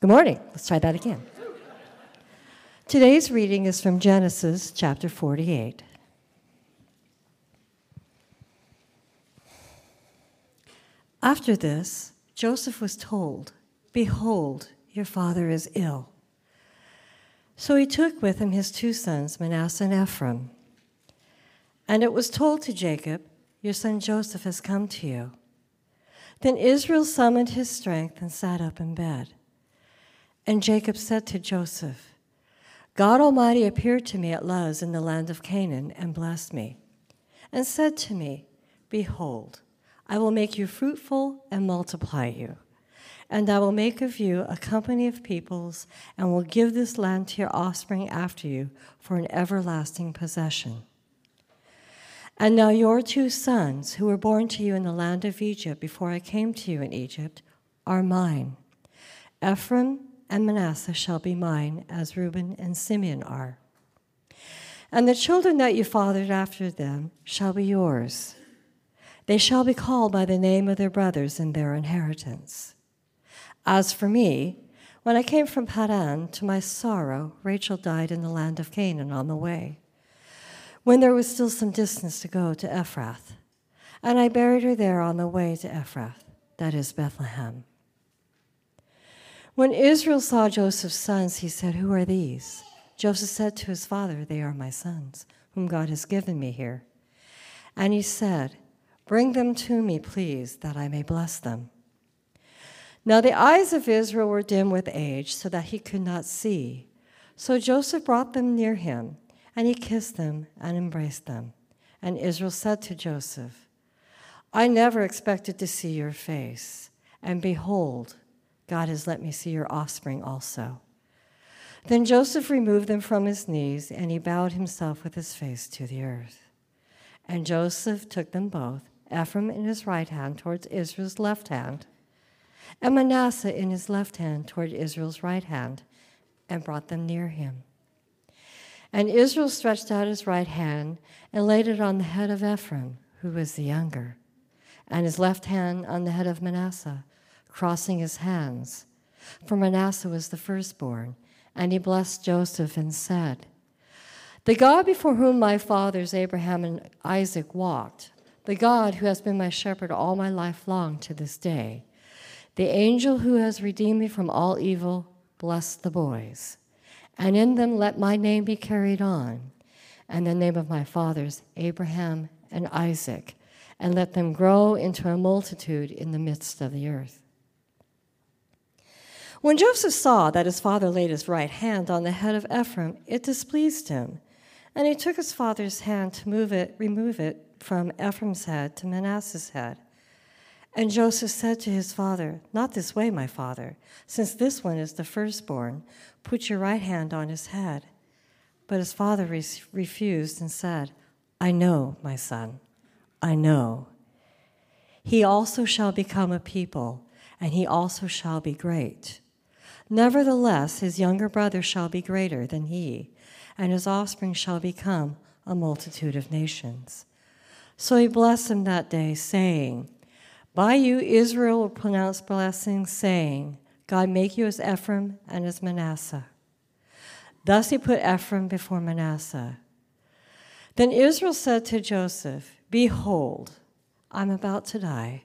Good morning. Let's try that again. Today's reading is from Genesis chapter 48. After this, Joseph was told, "Behold, your father is ill." So he took with him his two sons, Manasseh and Ephraim. And it was told to Jacob, "Your son Joseph has come to you." Then Israel summoned his strength and sat up in bed. And Jacob said to Joseph, "God Almighty appeared to me at Luz in the land of Canaan and blessed me, and said to me, 'Behold, I will make you fruitful and multiply you, and I will make of you a company of peoples and will give this land to your offspring after you for an everlasting possession. And now your two sons, who were born to you in the land of Egypt before I came to you in Egypt, are mine. Ephraim and Manasseh shall be mine, as Reuben and Simeon are. And the children that you fathered after them shall be yours. They shall be called by the name of their brothers in their inheritance. As for me, when I came from Paddan, to my sorrow, Rachel died in the land of Canaan on the way, when there was still some distance to go to Ephrath. And I buried her there on the way to Ephrath, that is Bethlehem." When Israel saw Joseph's sons, he said, "Who are these?" Joseph said to his father, "They are my sons, whom God has given me here." And he said, "Bring them to me, please, that I may bless them." Now the eyes of Israel were dim with age, so that he could not see. So Joseph brought them near him, and he kissed them and embraced them. And Israel said to Joseph, "I never expected to see your face, and behold, God has let me see your offspring also." Then Joseph removed them from his knees, and he bowed himself with his face to the earth. And Joseph took them both, Ephraim in his right hand towards Israel's left hand, and Manasseh in his left hand toward Israel's right hand, and brought them near him. And Israel stretched out his right hand and laid it on the head of Ephraim, who was the younger, and his left hand on the head of Manasseh, crossing his hands, for Manasseh was the firstborn. And he blessed Joseph and said, "The God before whom my fathers Abraham and Isaac walked, the God who has been my shepherd all my life long to this day, the angel who has redeemed me from all evil, bless the boys, and in them let my name be carried on, and the name of my fathers Abraham and Isaac, and let them grow into a multitude in the midst of the earth." When Joseph saw that his father laid his right hand on the head of Ephraim, it displeased him, and he took his father's hand to remove it from Ephraim's head to Manasseh's head. And Joseph said to his father, "Not this way, my father. Since this one is the firstborn, put your right hand on his head." But his father refused and said, "I know, my son, I know. He also shall become a people, and he also shall be great. Nevertheless, his younger brother shall be greater than he, and his offspring shall become a multitude of nations." So he blessed him that day, saying, "By you Israel will pronounce blessings, saying, 'God make you as Ephraim and as Manasseh.'" Thus he put Ephraim before Manasseh. Then Israel said to Joseph, "Behold, I'm about to die,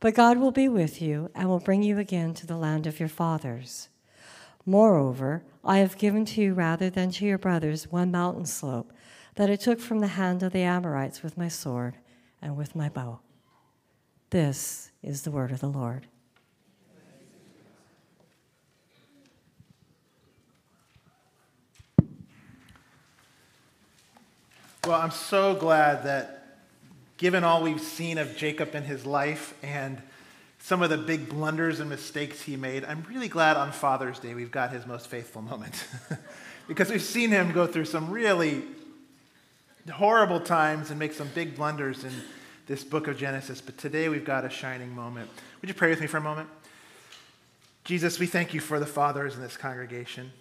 but God will be with you and will bring you again to the land of your fathers. Moreover, I have given to you rather than to your brothers one mountain slope that I took from the hand of the Amorites with my sword and with my bow." This is the word of the Lord. Well, I'm so glad that, given all we've seen of Jacob and his life and some of the big blunders and mistakes he made, I'm really glad on Father's Day we've got his most faithful moment because we've seen him go through some really horrible times and make some big blunders in this book of Genesis. But today we've got a shining moment. Would you pray with me for a moment? Jesus, we thank you for the fathers in this congregation.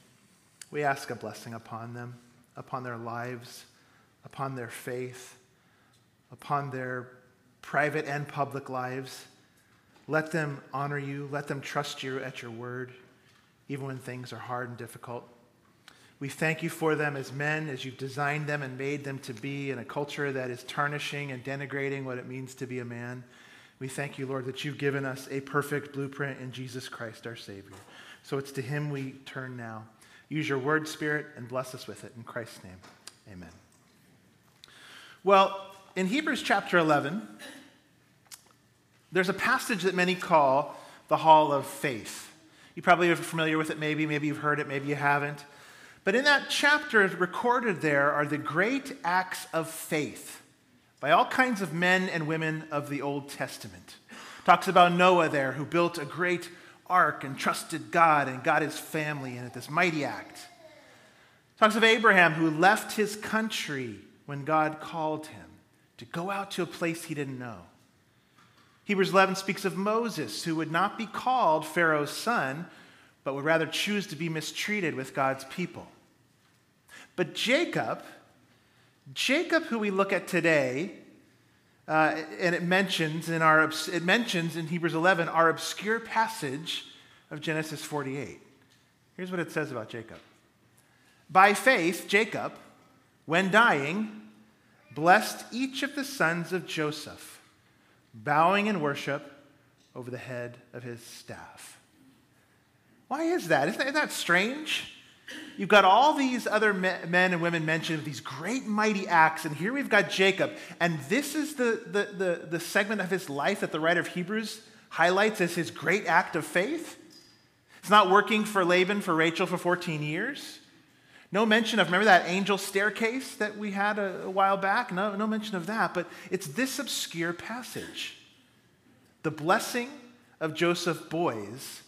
We ask a blessing upon them, upon their lives, upon their faith, upon their private and public lives. Let them honor you. Let them trust you at your word. even when things are hard and difficult. We thank you for them as men, as you've designed them and made them to be in a culture that is tarnishing and denigrating what it means to be a man. We thank you, Lord, that you've given us a perfect blueprint in Jesus Christ, our Savior. So it's to him we turn now. Use your word, Spirit, and bless us with it. In Christ's name, amen. Well, in Hebrews chapter 11, there's a passage that many call the Hall of Faith. You probably are familiar with it, maybe you've heard it, maybe you haven't. But in that chapter recorded there are the great acts of faith by all kinds of men and women of the Old Testament. Talks about Noah there, who built a great ark and trusted God and got his family in it, this mighty act. Talks of Abraham, who left his country when God called him to go out to a place he didn't know. Hebrews 11 speaks of Moses, who would not be called Pharaoh's son, but would rather choose to be mistreated with God's people. But Jacob, who we look at today, and it mentions in Hebrews 11 our obscure passage of Genesis 48. Here's what it says about Jacob. By faith, Jacob, when dying, blessed each of the sons of Joseph, bowing in worship over the head of his staff. Why is that? Isn't that strange? You've got all these other men and women mentioned, these great mighty acts, and here we've got Jacob, and this is the segment of his life that the writer of Hebrews highlights as his great act of faith. It's not working for Laban, for Rachel, for 14 years. No mention of, remember that angel staircase that we had a while back? No mention of that, but it's this obscure passage. The blessing of Joseph's boys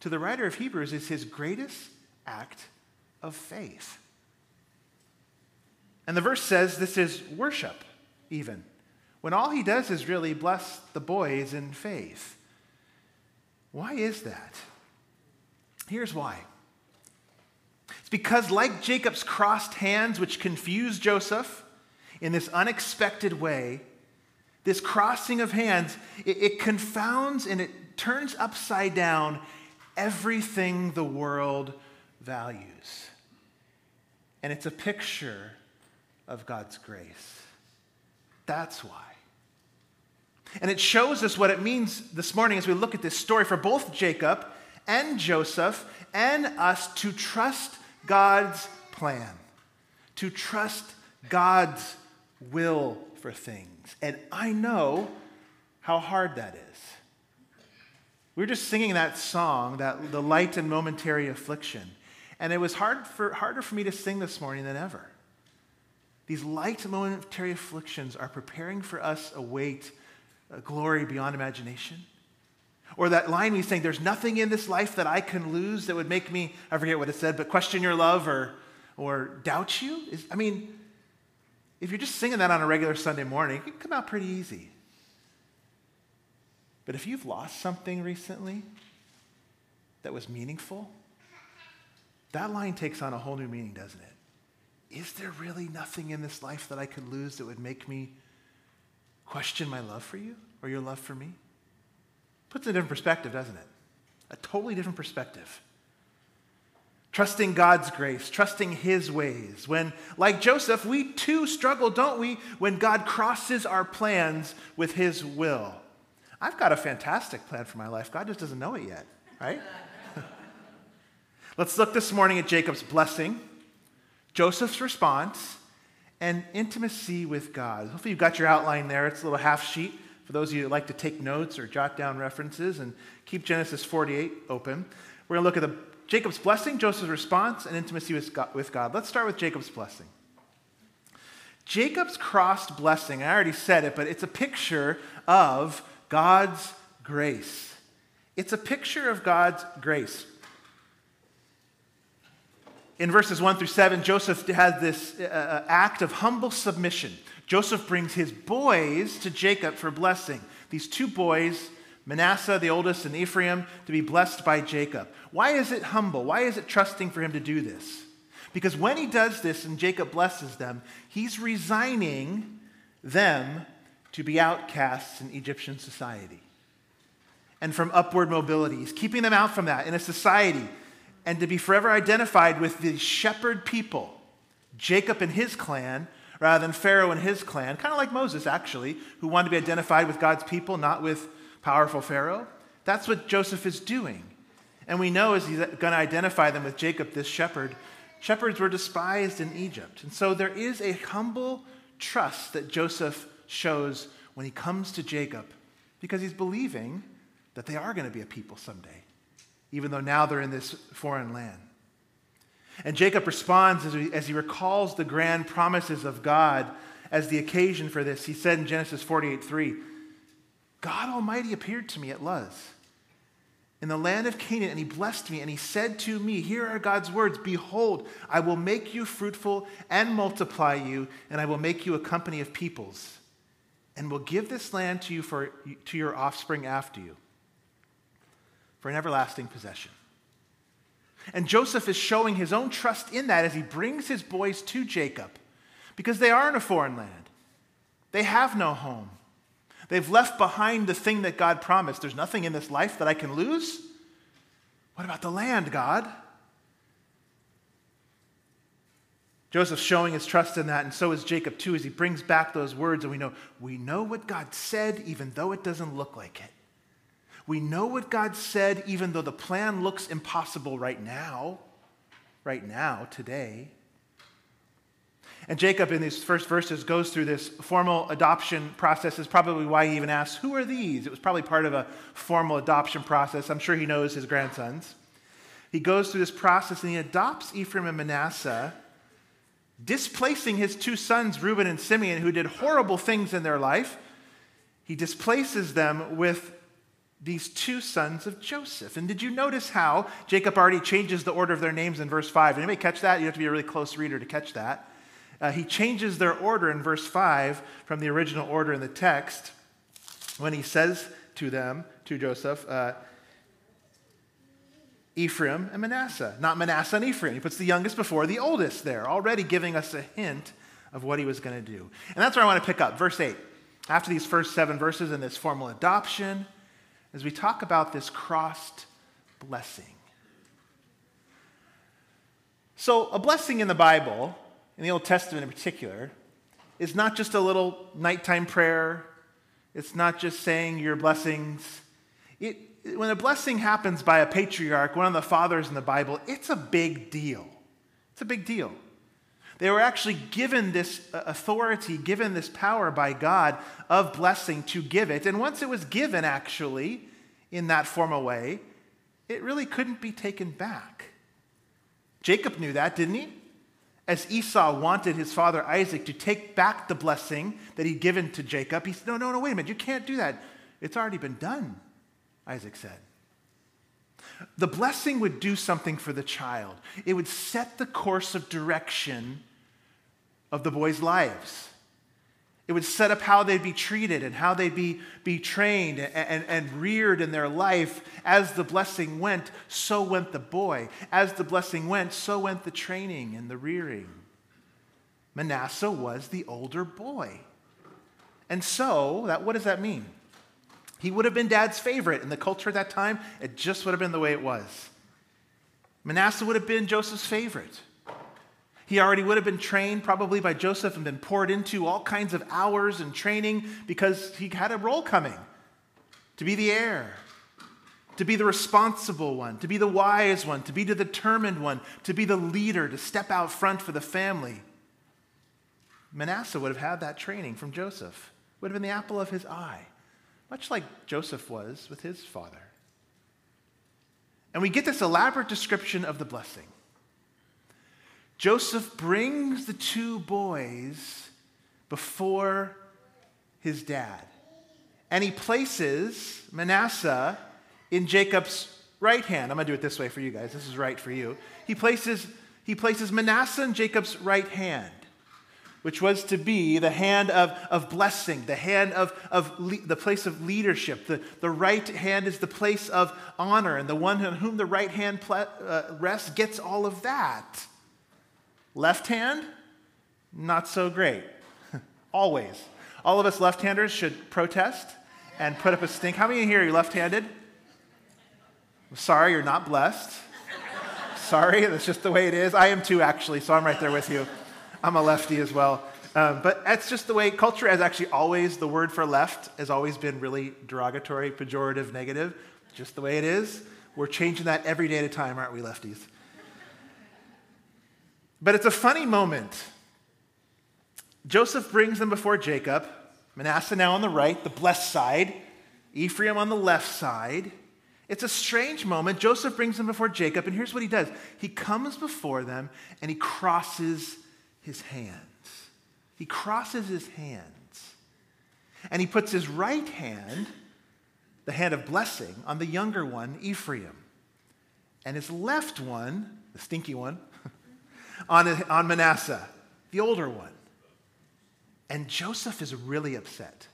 to the writer of Hebrews is his greatest act of faith. And the verse says this is worship, even, when all he does is really bless the boys in faith. Why is that? Here's why. It's because, like Jacob's crossed hands, which confused Joseph in this unexpected way, this crossing of hands, it confounds and it turns upside down everything the world values. And it's a picture of God's grace. That's why. And it shows us what it means this morning as we look at this story for both Jacob and Joseph and us to trust God's plan, to trust God's will for things. And I know how hard that is. We were just singing that song, that the light and momentary affliction. And it was harder for me to sing this morning than ever. These light and momentary afflictions are preparing for us a weight, a glory beyond imagination. Or that line we sang, there's nothing in this life that I can lose that would make me, I forget what it said, but question your love or doubt you. If you're just singing that on a regular Sunday morning, it could come out pretty easy. But if you've lost something recently that was meaningful, that line takes on a whole new meaning, doesn't it? Is there really nothing in this life that I could lose that would make me question my love for you or your love for me? Puts it in perspective, doesn't it? A totally different perspective. Trusting God's grace, trusting his ways. When, like Joseph, we too struggle, don't we, when God crosses our plans with his will. I've got a fantastic plan for my life. God just doesn't know it yet, right? Let's look this morning at Jacob's blessing, Joseph's response, and intimacy with God. Hopefully you've got your outline there. It's a little half sheet for those of you who like to take notes or jot down references and keep Genesis 48 open. We're going to look at Jacob's blessing, Joseph's response, and intimacy with God. Let's start with Jacob's blessing. Jacob's crossed blessing, I already said it, but it's a picture of God's grace. It's a picture of God's grace. In verses 1 through 7, Joseph has this act of humble submission. Joseph brings his boys to Jacob for blessing. These two boys, Manasseh, the oldest, and Ephraim, to be blessed by Jacob. Why is it humble? Why is it trusting for him to do this? Because when he does this and Jacob blesses them, he's resigning them to be outcasts in Egyptian society and from upward mobility. He's keeping them out from that in a society and to be forever identified with the shepherd people, Jacob and his clan, rather than Pharaoh and his clan, kind of like Moses, actually, who wanted to be identified with God's people, not with powerful Pharaoh. That's what Joseph is doing. And we know as he's going to identify them with Jacob, this shepherd, shepherds were despised in Egypt. And so there is a humble trust that Joseph shows when he comes to Jacob, because he's believing that they are going to be a people someday, even though now they're in this foreign land. And Jacob responds as he recalls the grand promises of God as the occasion for this. He said in Genesis 48:3, God Almighty appeared to me at Luz in the land of Canaan, and he blessed me, and he said to me, here are God's words, behold, I will make you fruitful and multiply you, and I will make you a company of peoples, and will give this land to you to your offspring after you for an everlasting possession. And Joseph is showing his own trust in that as he brings his boys to Jacob, because they are in a foreign land. They have no home. They've left behind the thing that God promised. There's nothing in this life that I can lose. What about the land, God? Joseph's showing his trust in that, and so is Jacob too, as he brings back those words, and we know what God said, even though it doesn't look like it. We know what God said, even though the plan looks impossible right now, today. And Jacob, in these first verses, goes through this formal adoption process. Is probably why he even asks, who are these? It was probably part of a formal adoption process. I'm sure he knows his grandsons. He goes through this process and he adopts Ephraim and Manasseh, displacing his two sons, Reuben and Simeon, who did horrible things in their life. He displaces them with these two sons of Joseph. And did you notice how Jacob already changes the order of their names in verse 5? Anybody catch that? You have to be a really close reader to catch that. He changes their order in verse 5 from the original order in the text when he says to Joseph, Ephraim and Manasseh, not Manasseh and Ephraim. He puts the youngest before the oldest there, already giving us a hint of what he was going to do. And that's where I want to pick up, verse 8. After these first 7 verses and this formal adoption, as we talk about this crossed blessing. So a blessing in the Bible, in the Old Testament in particular, is not just a little nighttime prayer. It's not just saying your blessings. When a blessing happens by a patriarch, one of the fathers in the Bible, it's a big deal. It's a big deal. They were actually given this authority, given this power by God of blessing to give it. And once it was given, actually, in that formal way, it really couldn't be taken back. Jacob knew that, didn't he? As Esau wanted his father Isaac to take back the blessing that he'd given to Jacob, he said, no, wait a minute, you can't do that. It's already been done, Isaac said. The blessing would do something for the child. It would set the course of direction of the boys' lives. It would set up how they'd be treated and how they'd be trained and reared in their life. As the blessing went, so went the boy. As the blessing went, so went the training and the rearing. Manasseh was the older boy. And so, what does that mean? He would have been dad's favorite. In the culture at that time, it just would have been the way it was. Manasseh would have been Joseph's favorite. He already would have been trained probably by Joseph and been poured into all kinds of hours and training because he had a role coming to be the heir, to be the responsible one, to be the wise one, to be the determined one, to be the leader, to step out front for the family. Manasseh would have had that training from Joseph, would have been the apple of his eye, much like Joseph was with his father. And we get this elaborate description of the blessing. Joseph brings the two boys before his dad, and he places Manasseh in Jacob's right hand. I'm going to do it this way for you guys. This is right for you. He places Manasseh in Jacob's right hand, which was to be the hand of blessing, the hand the place of leadership. The right hand is the place of honor, and the one on whom the right hand rests gets all of that. Left hand, not so great. Always. All of us left-handers should protest and put up a stink. How many in here are you left-handed? I'm sorry, you're not blessed. sorry. That's just the way it is. I am too, actually, so I'm right there with you. I'm a lefty as well. But that's just the way culture has actually always, the word for left has always been really derogatory, pejorative, negative. Just the way it is. We're changing that every day at a time, aren't we, lefties? But it's a funny moment. Joseph brings them before Jacob. Manasseh now on the right, the blessed side. Ephraim on the left side. It's a strange moment. Joseph brings them before Jacob, and here's what he does. He comes before them, and he crosses his hands. He crosses his hands, and he puts his right hand, the hand of blessing, on the younger one, Ephraim, and his left one, the stinky one, on Manasseh, the older one. And Joseph is really upset.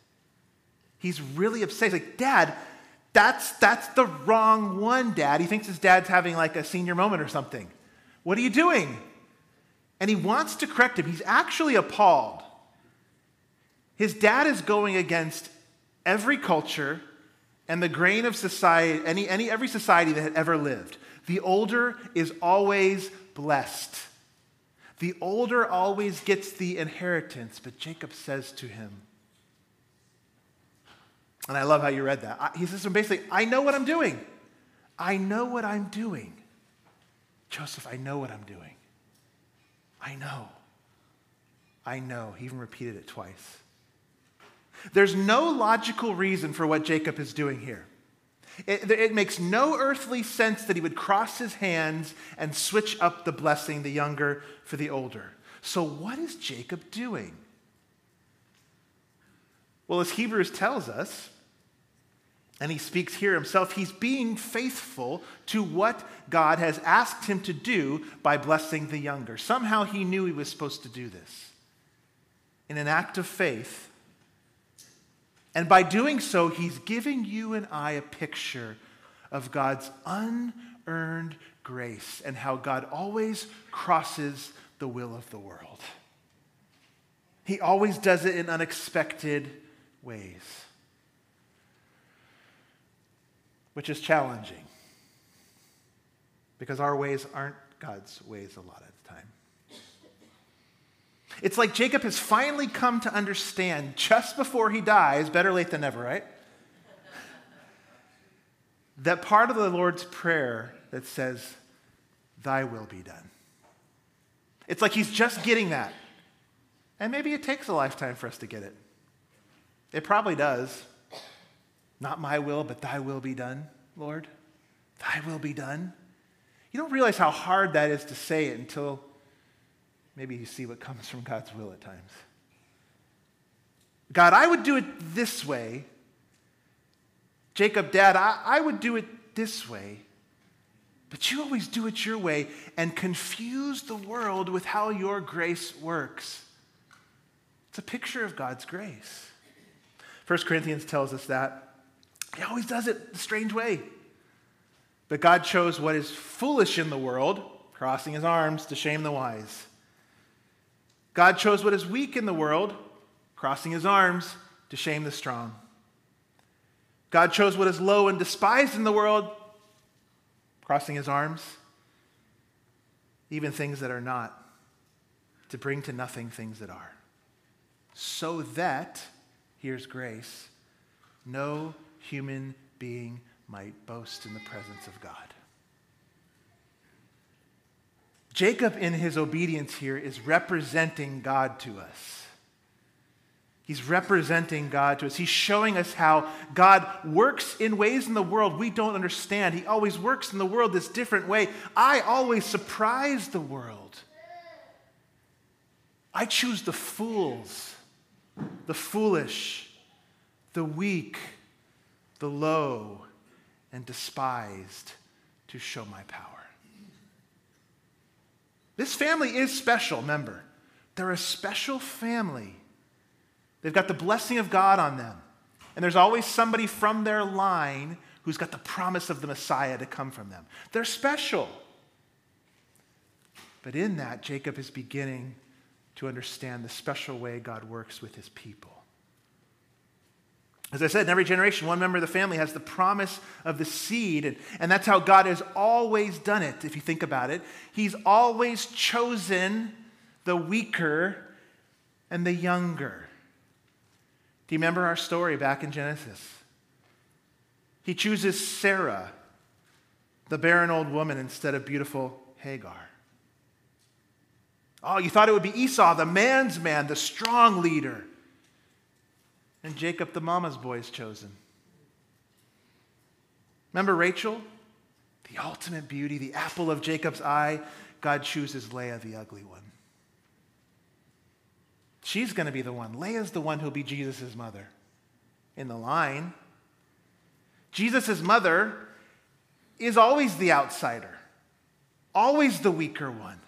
He's really upset. He's like, Dad, that's the wrong one, Dad. He thinks his dad's having like a senior moment or something. What are you doing? And he wants to correct him. He's actually appalled. His dad is going against every culture and the grain of society, every society that had ever lived. The older is always blessed. The older always gets the inheritance. But Jacob says to him, and I love how you read that. He says basically, I know what I'm doing. I know what I'm doing. Joseph, I know what I'm doing. I know. I know. He even repeated it twice. There's no logical reason for what Jacob is doing here. It makes no earthly sense that he would cross his hands and switch up the blessing, the younger for the older. So what is Jacob doing? Well, as Hebrews tells us, and he speaks here himself, he's being faithful to what God has asked him to do by blessing the younger. Somehow he knew he was supposed to do this in an act of faith. And by doing so, he's giving you and I a picture of God's unearned grace and how God always crosses the will of the world. He always does it in unexpected ways, which is challenging because our ways aren't God's ways a lot of the time. It's like Jacob has finally come to understand just before he dies, better late than never, right? That part of the Lord's Prayer that says, "Thy will be done." It's like he's just getting that. And maybe it takes a lifetime for us to get it. It probably does. Not my will, but thy will be done, Lord. Thy will be done. You don't realize how hard that is to say it until maybe you see what comes from God's will at times. God, I would do it this way. Jacob, Dad, I would do it this way. But you always do it your way and confuse the world with how your grace works. It's a picture of God's grace. 1 Corinthians tells us that. He always does it a strange way. But God chose what is foolish in the world, crossing his arms to shame the wise. God chose what is weak in the world, crossing his arms to shame the strong. God chose what is low and despised in the world, crossing his arms, even things that are not, to bring to nothing things that are. So that, here's grace, no human being might boast in the presence of God. Jacob, in his obedience here, is representing God to us. He's representing God to us. He's showing us how God works in ways in the world we don't understand. He always works in the world this different way. I always surprise the world. I choose the fools, the foolish, the weak, the low, and despised to show my power. This family is special, remember. They're a special family. They've got the blessing of God on them. And there's always somebody from their line who's got the promise of the Messiah to come from them. They're special. But in that, Jacob is beginning to understand the special way God works with his people. As I said, in every generation, one member of the family has the promise of the seed, and that's how God has always done it, if you think about it. He's always chosen the weaker and the younger. Do you remember our story back in Genesis? He chooses Sarah, the barren old woman, instead of beautiful Hagar. Oh, you thought it would be Esau, the man's man, the strong leader. And Jacob, the mama's boy, is chosen. Remember Rachel? The ultimate beauty, the apple of Jacob's eye. God chooses Leah, the ugly one. She's going to be the one. Leah's the one who'll be Jesus' mother in the line. Jesus' mother is always the outsider, always the weaker one,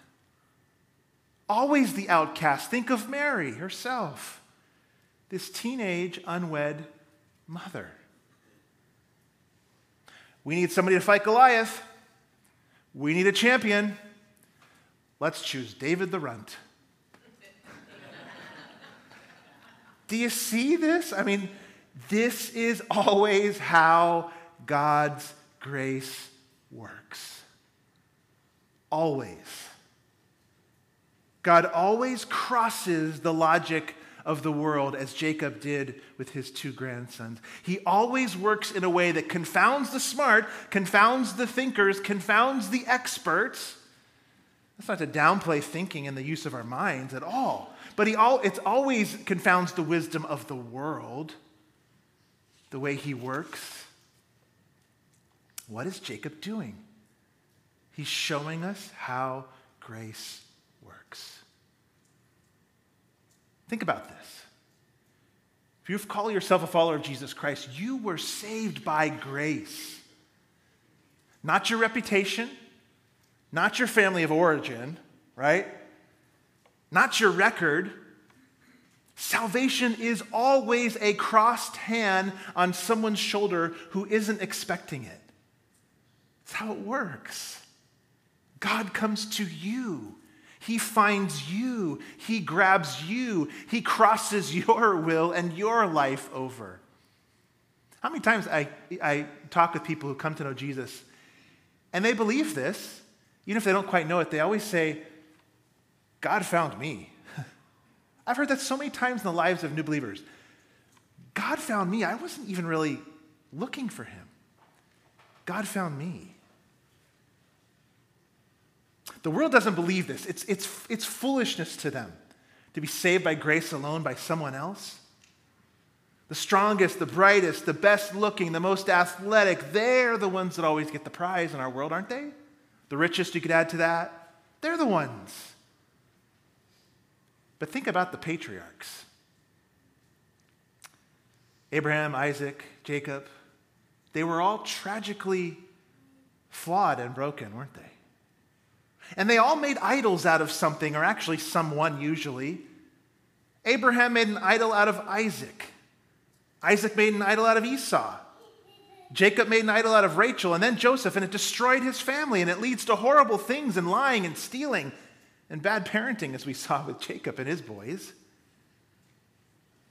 always the outcast. Think of Mary herself. This teenage, unwed mother. We need somebody to fight Goliath. We need a champion. Let's choose David the runt. Do you see this? I mean, this is always how God's grace works. Always. God always crosses the logic of the world, as Jacob did with his two grandsons. He always works in a way that confounds the smart, confounds the thinkers, confounds the experts. That's not to downplay thinking and the use of our minds at all, but it's always confounds the wisdom of the world, the way he works. What is Jacob doing? He's showing us how grace works. Think about this. If you call yourself a follower of Jesus Christ, you were saved by grace. Not your reputation, not your family of origin, right? Not your record. Salvation is always a crossed hand on someone's shoulder who isn't expecting it. That's how it works. God comes to you. He finds you, he grabs you, he crosses your will and your life over. How many times I talk with people who come to know Jesus, and they believe this, even if they don't quite know it, they always say, God found me. I've heard that so many times in the lives of new believers. God found me. I wasn't even really looking for him. God found me. The world doesn't believe this. It's foolishness to them to be saved by grace alone by someone else. The strongest, the brightest, the best looking, the most athletic, they're the ones that always get the prize in our world, aren't they? The richest, you could add to that, they're the ones. But think about the patriarchs. Abraham, Isaac, Jacob, they were all tragically flawed and broken, weren't they? And they all made idols out of something, or actually someone usually. Abraham made an idol out of Isaac. Isaac made an idol out of Esau. Jacob made an idol out of Rachel, and then Joseph, and it destroyed his family, and it leads to horrible things and lying and stealing and bad parenting, as we saw with Jacob and his boys.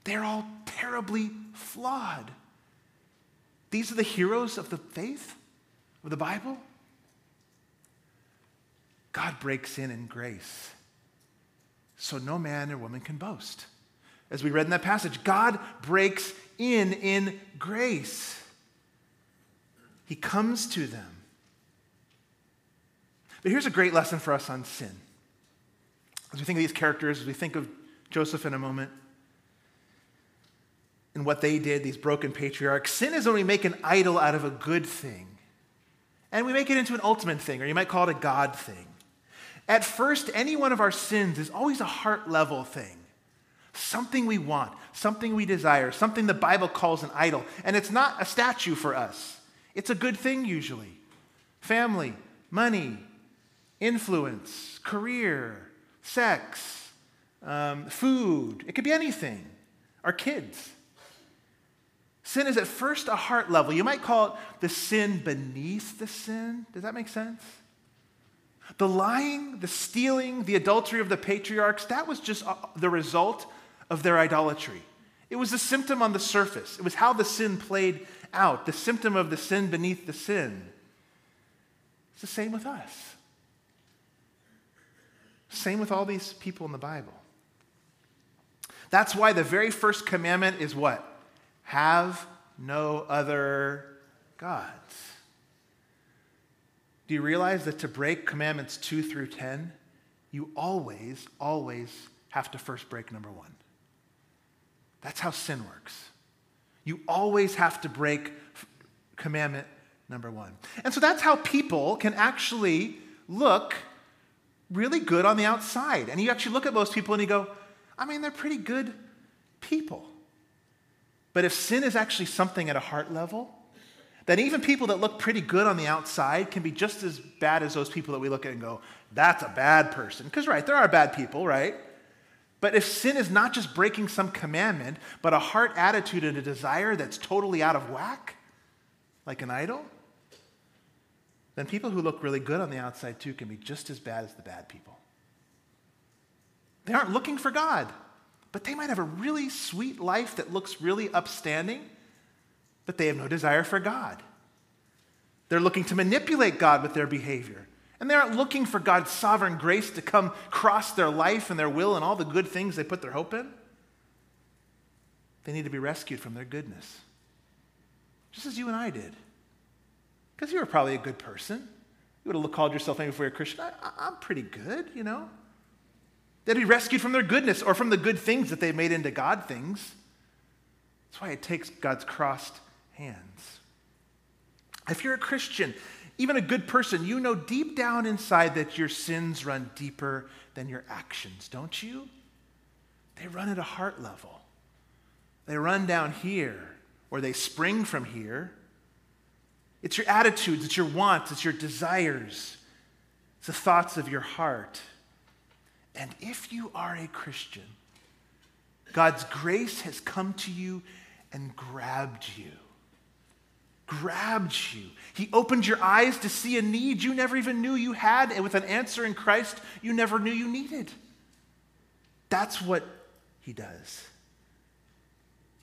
They're all terribly flawed. These are the heroes of the faith, of the Bible. God breaks in grace, so no man or woman can boast. As we read in that passage, God breaks in grace. He comes to them. But here's a great lesson for us on sin. As we think of these characters, as we think of Joseph in a moment, and what they did, these broken patriarchs, sin is when we make an idol out of a good thing, and we make it into an ultimate thing, or you might call it a God thing. At first, any one of our sins is always a heart-level thing. Something we want, something we desire, something the Bible calls an idol. And it's not a statue for us. It's a good thing usually. Family, money, influence, career, sex, food. It could be anything. Our kids. Sin is at first a heart level. You might call it the sin beneath the sin. Does that make sense? The lying, the stealing, the adultery of the patriarchs, that was just the result of their idolatry. It was a symptom on the surface. It was how the sin played out, the symptom of the sin beneath the sin. It's the same with us. Same with all these people in the Bible. That's why the very first commandment is what? Have no other gods. Do you realize that to break commandments 2 through 10, you always have to first break number 1? That's how sin works. You always have to break commandment number 1. And so that's how people can actually look really good on the outside. And you actually look at most people and you go, I mean, they're pretty good people. But if sin is actually something at a heart level, then even people that look pretty good on the outside can be just as bad as those people that we look at and go, that's a bad person. Because, right, there are bad people, right? But if sin is not just breaking some commandment, but a heart attitude and a desire that's totally out of whack, like an idol, then people who look really good on the outside too can be just as bad as the bad people. They aren't looking for God, but they might have a really sweet life that looks really upstanding, but they have no desire for God. They're looking to manipulate God with their behavior. And they aren't looking for God's sovereign grace to come cross their life and their will and all the good things they put their hope in. They need to be rescued from their goodness. Just as you and I did. Because you were probably a good person. You would have called yourself maybe before you're a Christian, I'm pretty good, you know. They'd be rescued from their goodness or from the good things that they made into God things. That's why it takes God's crossed hands. If you're a Christian, even a good person, you know deep down inside that your sins run deeper than your actions, don't you? They run at a heart level. They run down here, or they spring from here. It's your attitudes, it's your wants, it's your desires, it's the thoughts of your heart. And if you are a Christian, God's grace has come to you and grabbed you. He opened your eyes to see a need you never even knew you had, and with an answer in Christ you never knew you needed. That's what he does.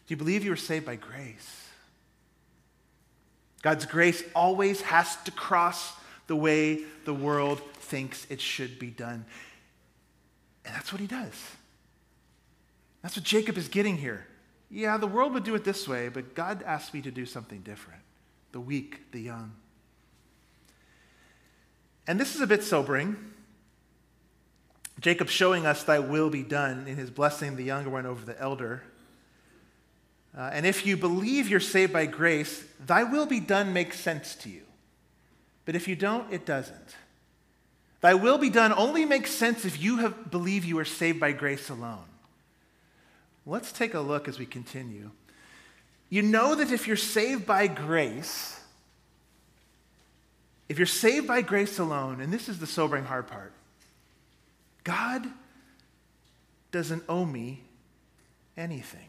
Do you believe you were saved by grace? God's grace always has to cross the way the world thinks it should be done. And that's what he does. That's what Jacob is getting here. Yeah, the world would do it this way, but God asked me to do something different. The weak, the young. And this is a bit sobering. Jacob showing us thy will be done in his blessing the younger one over the elder. And if you believe you're saved by grace, thy will be done makes sense to you. But if you don't, it doesn't. Thy will be done only makes sense if you believe you are saved by grace alone. Let's take a look as we continue. You know that if you're saved by grace, if you're saved by grace alone, and this is the sobering hard part, God doesn't owe me anything.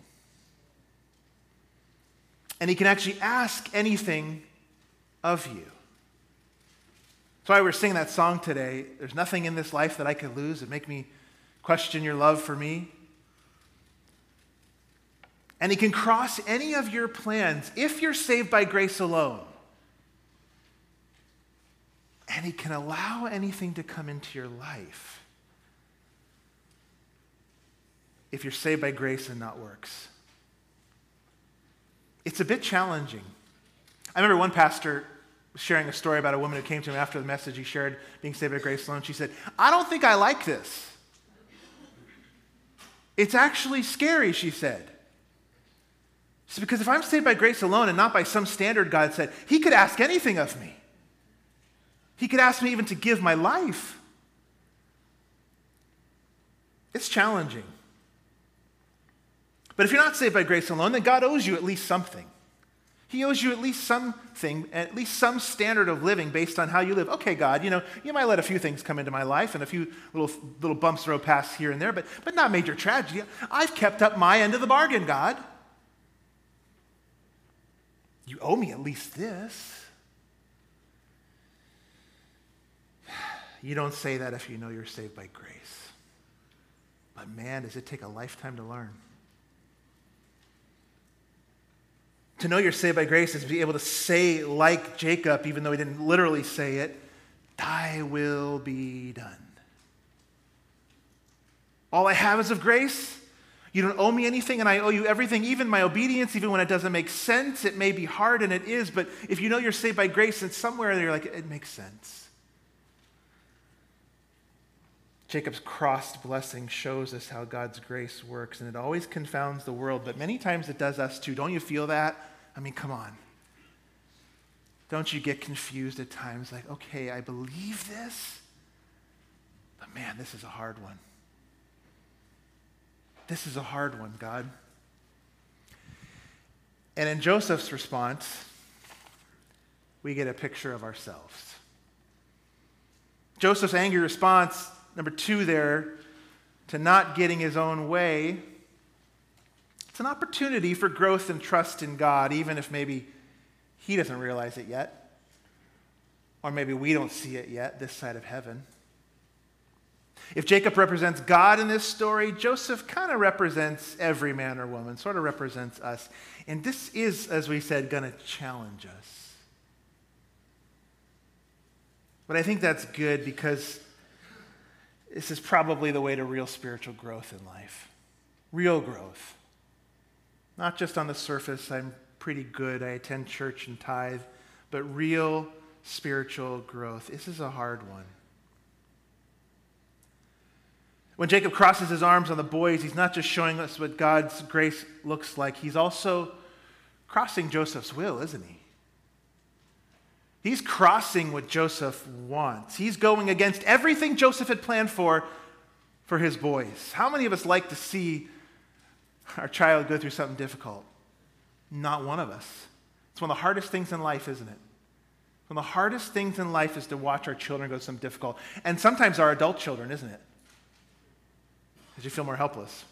And he can actually ask anything of you. That's why we're singing that song today. There's nothing in this life that I could lose that make me question your love for me. And he can cross any of your plans if you're saved by grace alone. And he can allow anything to come into your life if you're saved by grace and not works. It's a bit challenging. I remember one pastor sharing a story about a woman who came to him after the message he shared, being saved by grace alone. She said, I don't think I like this. It's actually scary, she said. It's because if I'm saved by grace alone and not by some standard God said, he could ask anything of me. He could ask me even to give my life. It's challenging. But if you're not saved by grace alone, then God owes you at least something. He owes you at least something, at least some standard of living based on how you live. Okay, God, you know, you might let a few things come into my life and a few little bumps row past here and there, but not major tragedy. I've kept up my end of the bargain, God. You owe me at least this. You don't say that if you know you're saved by grace. But man, does it take a lifetime to learn. To know you're saved by grace is to be able to say, like Jacob, even though he didn't literally say it, thy will be done. All I have is of grace. You don't owe me anything, and I owe you everything, even my obedience, even when it doesn't make sense. It may be hard, and it is, but if you know you're saved by grace, and somewhere you're like, it makes sense. Jacob's crossed blessing shows us how God's grace works, and it always confounds the world, but many times it does us too. Don't you feel that? I mean, come on. Don't you get confused at times? Like, okay, I believe this, but man, this is a hard one. This is a hard one, God. And in Joseph's response, we get a picture of ourselves. Joseph's angry response, number two there, to not getting his own way, it's an opportunity for growth and trust in God, even if maybe he doesn't realize it yet, or maybe we don't see it yet this side of heaven. If Jacob represents God in this story, Joseph kind of represents every man or woman, sort of represents us. And this is, as we said, going to challenge us. But I think that's good because this is probably the way to real spiritual growth in life. Real growth. Not just on the surface, I'm pretty good, I attend church and tithe, but real spiritual growth. This is a hard one. When Jacob crosses his arms on the boys, he's not just showing us what God's grace looks like, he's also crossing Joseph's will, isn't he? He's crossing what Joseph wants. He's going against everything Joseph had planned for his boys. How many of us like to see our child go through something difficult? Not one of us. It's one of the hardest things in life, isn't it? One of the hardest things in life is to watch our children go through something difficult. And sometimes our adult children, isn't it? Because you feel more helpless.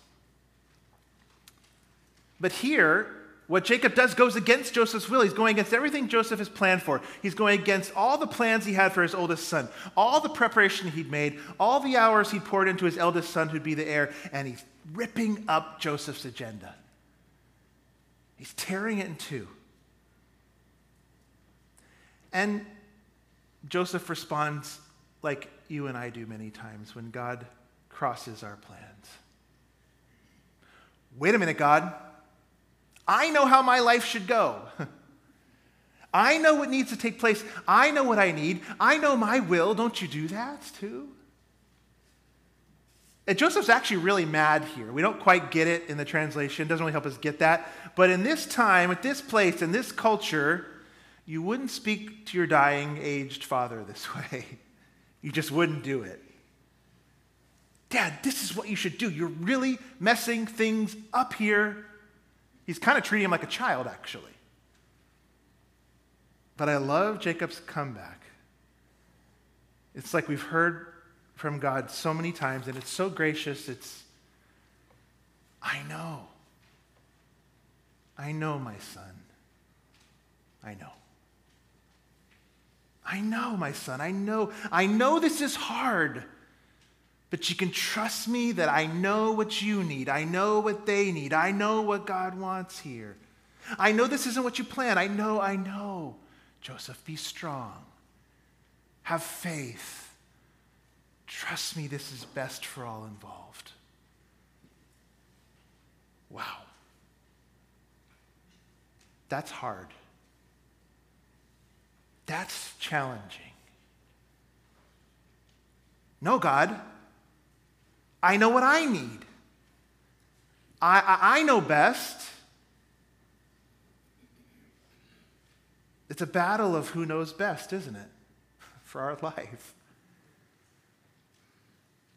But here, what Jacob does goes against Joseph's will. He's going against everything Joseph has planned for. He's going against all the plans he had for his oldest son, all the preparation he'd made, all the hours he poured into his eldest son who'd be the heir, and he's ripping up Joseph's agenda. He's tearing it in two. And Joseph responds like you and I do many times when God crosses our plans. Wait a minute, God. I know how my life should go. I know what needs to take place. I know what I need. I know my will. Don't you do that too? And Joseph's actually really mad here. We don't quite get it in the translation. It doesn't really help us get that. But in this time, at this place, in this culture, you wouldn't speak to your dying aged father this way. You just wouldn't do it. Dad, this is what you should do. You're really messing things up here. He's kind of treating him like a child, actually. But I love Jacob's comeback. It's like we've heard from God so many times, and it's so gracious. It's, I know. I know, my son. I know. I know, my son. I know. I know this is hard. But you can trust me that I know what you need. I know what they need. I know what God wants here. I know this isn't what you planned. I know. Joseph, be strong. Have faith. Trust me, this is best for all involved. Wow. That's hard. That's challenging. No, God. I know what I need. I know best. It's a battle of who knows best, isn't it? For our life.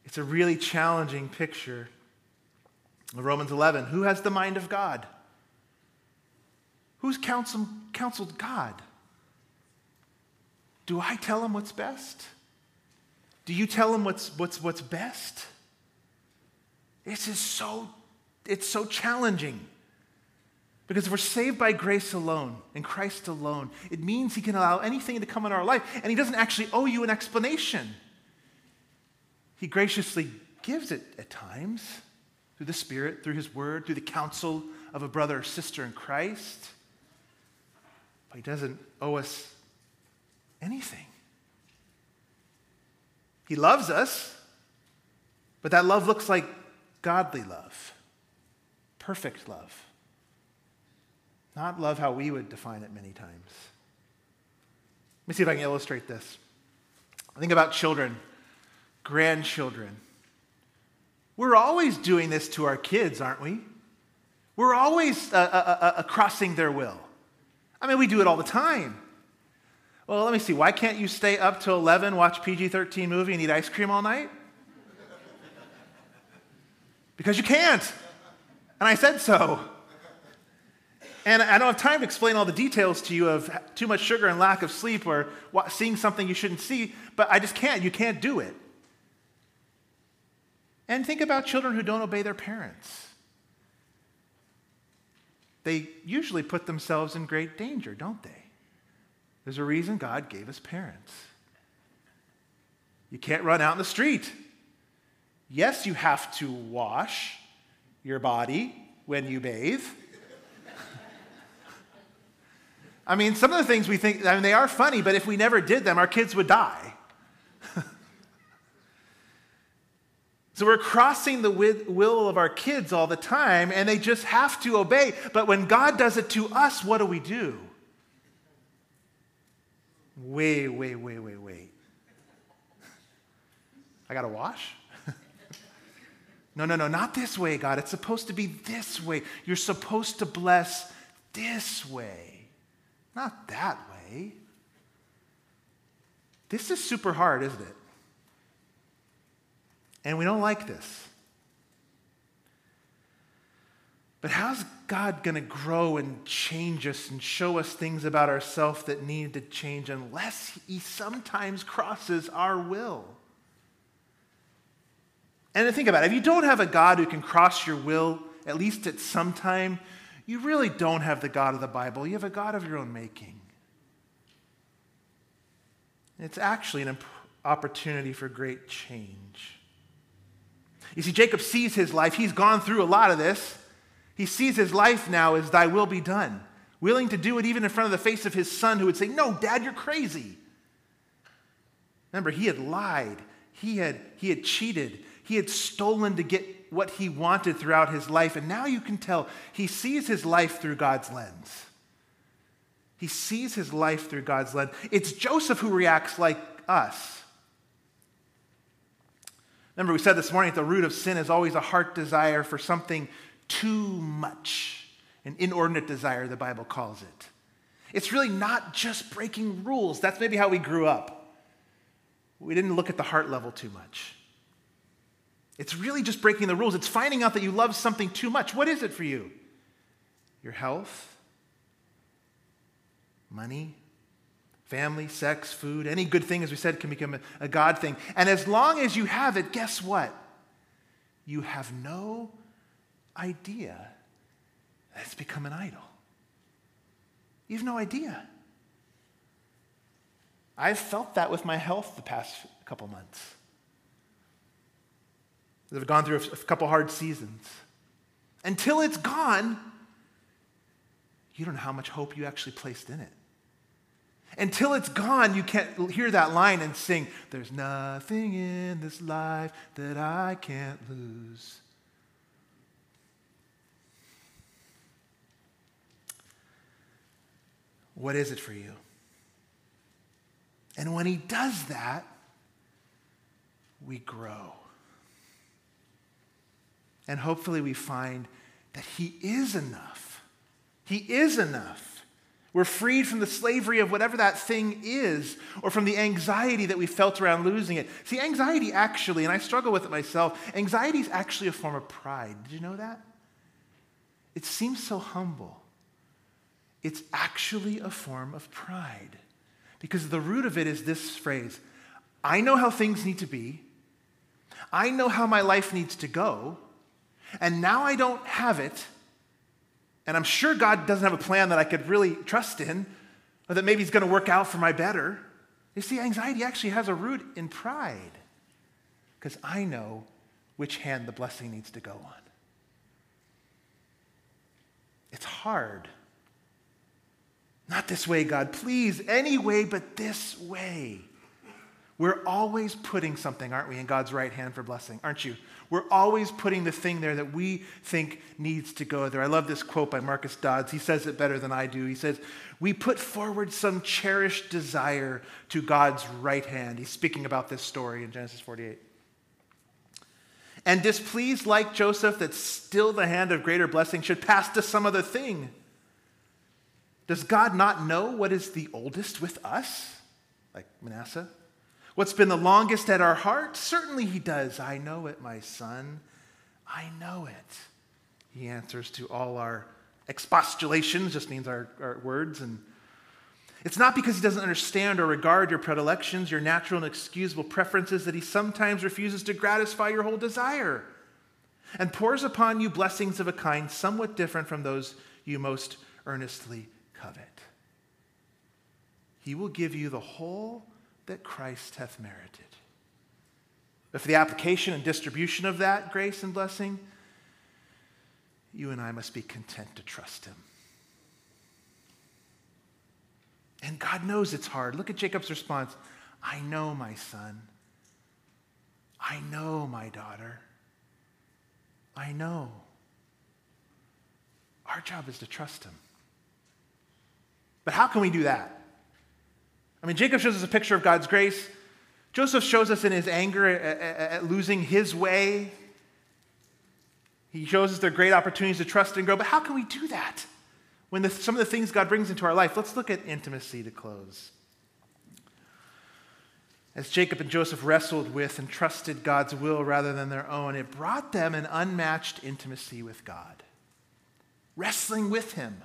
It's a really challenging picture of Romans 11. Who has the mind of God? Who's counseled God? Do I tell him what's best? Do you tell him what's best? It's so challenging. Because if we're saved by grace alone, in Christ alone, it means he can allow anything to come in our life, and he doesn't actually owe you an explanation. He graciously gives it at times, through the Spirit, through his word, through the counsel of a brother or sister in Christ. But he doesn't owe us anything. He loves us, but that love looks like godly love, perfect love. Not love how we would define it many times. Let me see if I can illustrate this. I think about children, grandchildren. We're always doing this to our kids, aren't we? We're always crossing their will. I mean, we do it all the time. Well, let me see. Why can't you stay up till 11, watch PG-13 movie, and eat ice cream all night? Because you can't. And I said so. And I don't have time to explain all the details to you of too much sugar and lack of sleep or seeing something you shouldn't see, but I just can't. You can't do it. And think about children who don't obey their parents. They usually put themselves in great danger, don't they? There's a reason God gave us parents. You can't run out in the street. Yes, you have to wash your body when you bathe. I mean, some of the things we think, I mean, they are funny, but if we never did them, our kids would die. So we're crossing the will of our kids all the time, and they just have to obey. But when God does it to us, what do we do? Wait. I got to wash? No, not this way, God. It's supposed to be this way. You're supposed to bless this way, not that way. This is super hard, isn't it? And we don't like this. But how's God going to grow and change us and show us things about ourselves that need to change unless he sometimes crosses our will? And think about it. If you don't have a God who can cross your will, at least at some time, you really don't have the God of the Bible. You have a God of your own making. It's actually an opportunity for great change. You see, Jacob sees his life. He's gone through a lot of this. He sees his life now as thy will be done, willing to do it even in front of the face of his son who would say, no, Dad, you're crazy. Remember, he had lied. He had cheated. He had stolen to get what he wanted throughout his life. And now you can tell he sees his life through God's lens. He sees his life through God's lens. It's Joseph who reacts like us. Remember, we said this morning at the root of sin is always a heart desire for something too much, an inordinate desire, the Bible calls it. It's really not just breaking rules. That's maybe how we grew up. We didn't look at the heart level too much. It's really just breaking the rules. It's finding out that you love something too much. What is it for you? Your health, money, family, sex, food, any good thing, as we said, can become a God thing. And as long as you have it, guess what? You have no idea that it's become an idol. You have no idea. I've felt that with my health the past couple months. I've gone through a couple hard seasons. Until it's gone, you don't know how much hope you actually placed in it. Until it's gone, you can't hear that line and sing, there's nothing in this life that I can't lose. What is it for you? And when he does that, we grow. And hopefully we find that he is enough. He is enough. We're freed from the slavery of whatever that thing is or from the anxiety that we felt around losing it. See, anxiety actually, and I struggle with it myself, anxiety is actually a form of pride. Did you know that? It seems so humble. It's actually a form of pride because the root of it is this phrase, I know how things need to be. I know how my life needs to go. And now I don't have it. And I'm sure God doesn't have a plan that I could really trust in, or that maybe he's going to work out for my better. You see, anxiety actually has a root in pride, because I know which hand the blessing needs to go on. It's hard. Not this way, God. Please, any way but this way. We're always putting something, aren't we, in God's right hand for blessing, aren't you? We're always putting the thing there that we think needs to go there. I love this quote by Marcus Dods. He says it better than I do. He says, we put forward some cherished desire to God's right hand. He's speaking about this story in Genesis 48. And displeased like Joseph that still the hand of greater blessing should pass to some other thing. Does God not know what is the oldest with us? Like Manasseh. What's been the longest at our heart? Certainly he does. I know it, my son. I know it. He answers to all our expostulations, just means our words. And it's not because he doesn't understand or regard your predilections, your natural and excusable preferences, that he sometimes refuses to gratify your whole desire and pours upon you blessings of a kind somewhat different from those you most earnestly covet. He will give you the whole that Christ hath merited. But for the application and distribution of that grace and blessing, you and I must be content to trust him. And God knows it's hard. Look at Jacob's response. I know, my son. I know, my daughter. I know. Our job is to trust him. But how can we do that? I mean, Jacob shows us a picture of God's grace. Joseph shows us in his anger at losing his way. He shows us there are great opportunities to trust and grow. But how can we do that when some of the things God brings into our life? Let's look at intimacy to close. As Jacob and Joseph wrestled with and trusted God's will rather than their own, it brought them an unmatched intimacy with God. Wrestling with him.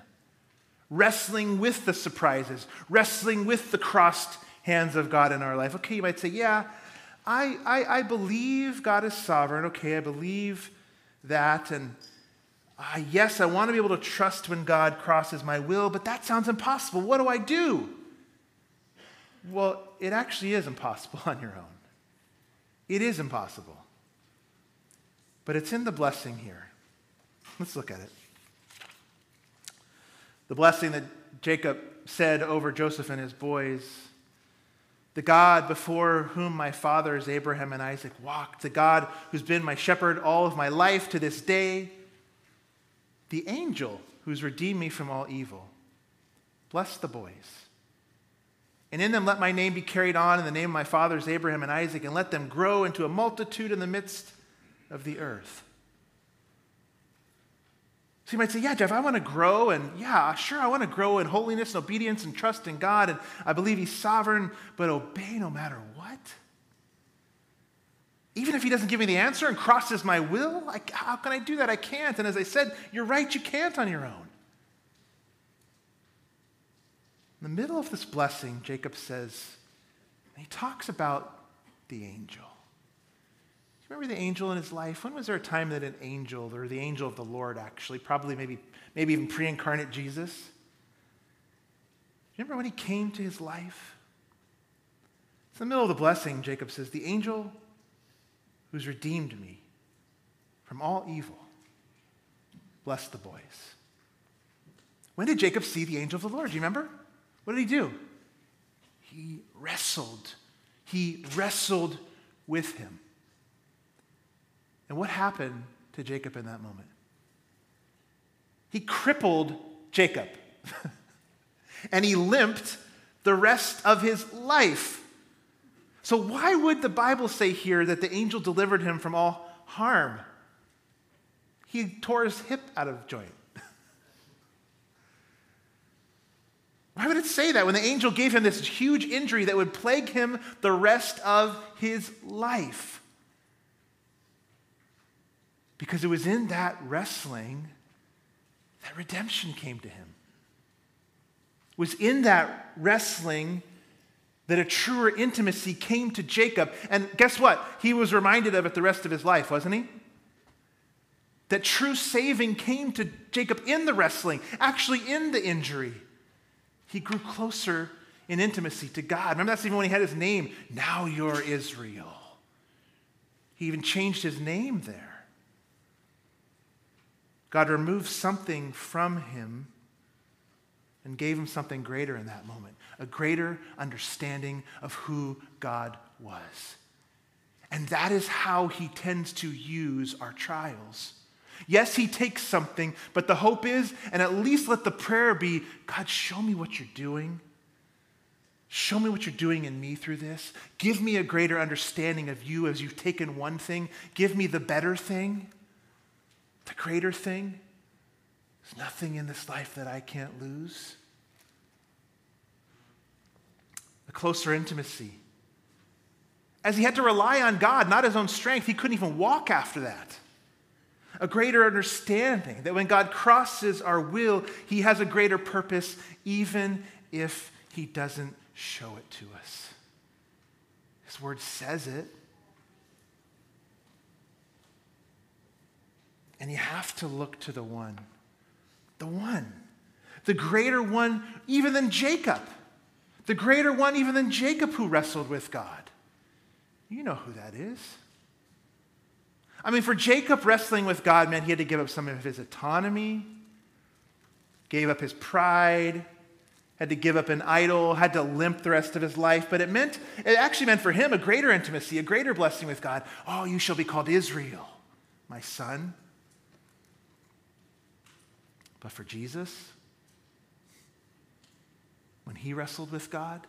Wrestling with the surprises, wrestling with the crossed hands of God in our life. Okay, you might say, yeah, I believe God is sovereign. Okay, I believe that. And yes, I want to be able to trust when God crosses my will, but that sounds impossible. What do I do? Well, it actually is impossible on your own. It is impossible. But it's in the blessing here. Let's look at it. The blessing that Jacob said over Joseph and his boys, the God before whom my fathers Abraham and Isaac walked, the God who's been my shepherd all of my life to this day, the angel who's redeemed me from all evil. Bless the boys. And in them let my name be carried on in the name of my fathers Abraham and Isaac, and let them grow into a multitude in the midst of the earth. So you might say, yeah, Jeff, I want to grow, and yeah, sure, I want to grow in holiness and obedience and trust in God, and I believe he's sovereign, but obey no matter what? Even if he doesn't give me the answer and crosses my will, how can I do that? I can't. And as I said, you're right, you can't on your own. In the middle of this blessing, Jacob says, and he talks about the angel. Remember the angel in his life? When was there a time that an angel, or the angel of the Lord actually, probably maybe even pre-incarnate Jesus? Remember when he came to his life? It's in the middle of the blessing, Jacob says, the angel who's redeemed me from all evil, bless the boys. When did Jacob see the angel of the Lord? Do you remember? What did he do? He wrestled with him. And what happened to Jacob in that moment? He crippled Jacob. And he limped the rest of his life. So why would the Bible say here that the angel delivered him from all harm? He tore his hip out of joint. Why would it say that when the angel gave him this huge injury that would plague him the rest of his life? Because it was in that wrestling that redemption came to him. It was in that wrestling that a truer intimacy came to Jacob. And guess what? He was reminded of it the rest of his life, wasn't he? That true saving came to Jacob in the wrestling, actually in the injury. He grew closer in intimacy to God. Remember, that's even when he had his name. Now you're Israel. He even changed his name there. God removed something from him and gave him something greater in that moment, a greater understanding of who God was. And that is how he tends to use our trials. Yes, he takes something, but the hope is, and at least let the prayer be, God, show me what you're doing. Show me what you're doing in me through this. Give me a greater understanding of you as you've taken one thing. Give me the better thing, the greater thing. There's nothing in this life that I can't lose. A closer intimacy. As he had to rely on God, not his own strength, he couldn't even walk after that. A greater understanding that when God crosses our will, he has a greater purpose, even if he doesn't show it to us. His word says it. And you have to look to the one, the greater one even than Jacob, the greater one even than Jacob who wrestled with God. You know who that is. I mean, for Jacob, wrestling with God meant he had to give up some of his autonomy, gave up his pride, had to give up an idol, had to limp the rest of his life. But it actually meant for him a greater intimacy, a greater blessing with God. Oh, you shall be called Israel, my son. But for Jesus, when he wrestled with God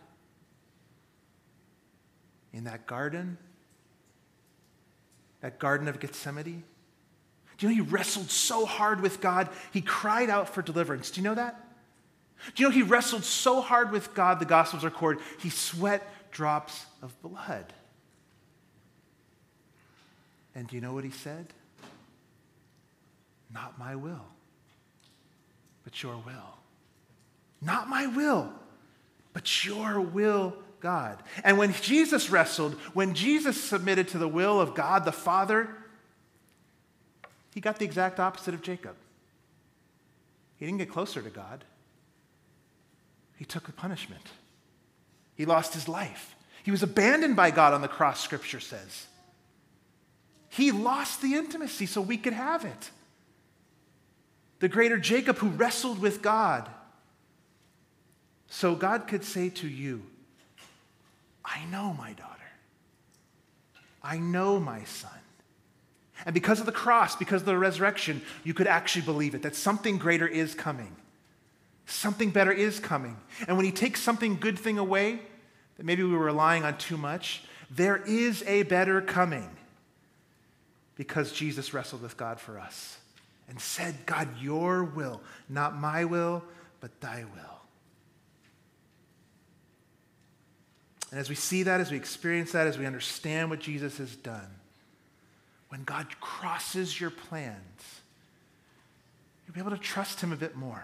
in that garden of Gethsemane. Do you know he wrestled so hard with God, he cried out for deliverance. Do you know that? Do you know he wrestled so hard with God, the Gospels record, he sweat drops of blood. And do you know what he said? Not my will, but your will. Not my will, but your will, God. And when Jesus wrestled, when Jesus submitted to the will of God the Father, he got the exact opposite of Jacob. He didn't get closer to God. He took the punishment. He lost his life. He was abandoned by God on the cross, Scripture says. He lost the intimacy so we could have it. The greater Jacob who wrestled with God. So God could say to you, I know my daughter. I know my son. And because of the cross, because of the resurrection, you could actually believe it, that something greater is coming. Something better is coming. And when he takes something good thing away, that maybe we were relying on too much, there is a better coming because Jesus wrestled with God for us and said, God, your will, not my will, but thy will. And as we see that, as we experience that, as we understand what Jesus has done, when God crosses your plans, you'll be able to trust him a bit more.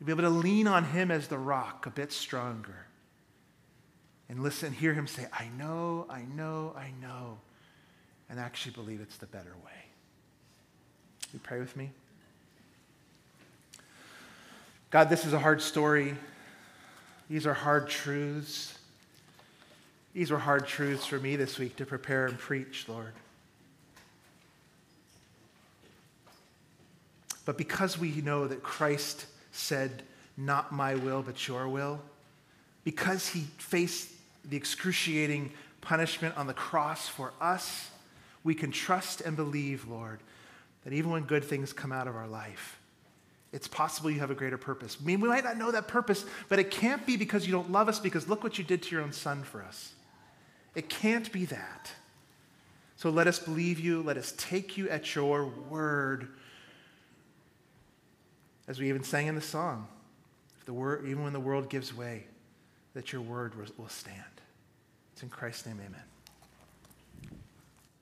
You'll be able to lean on him as the rock a bit stronger and listen, hear him say, I know, I know, I know, and actually believe it's the better way. You pray with me? God, this is a hard story. These are hard truths. These were hard truths for me this week to prepare and preach, Lord. But because we know that Christ said, not my will, but your will, because he faced the excruciating punishment on the cross for us, we can trust and believe, Lord, that even when good things come out of our life, it's possible you have a greater purpose. I mean, we might not know that purpose, but it can't be because you don't love us, because look what you did to your own son for us. It can't be that. So let us believe you. Let us take you at your word. As we even sang in the song, even when the world gives way, that your word will stand. It's in Christ's name, amen.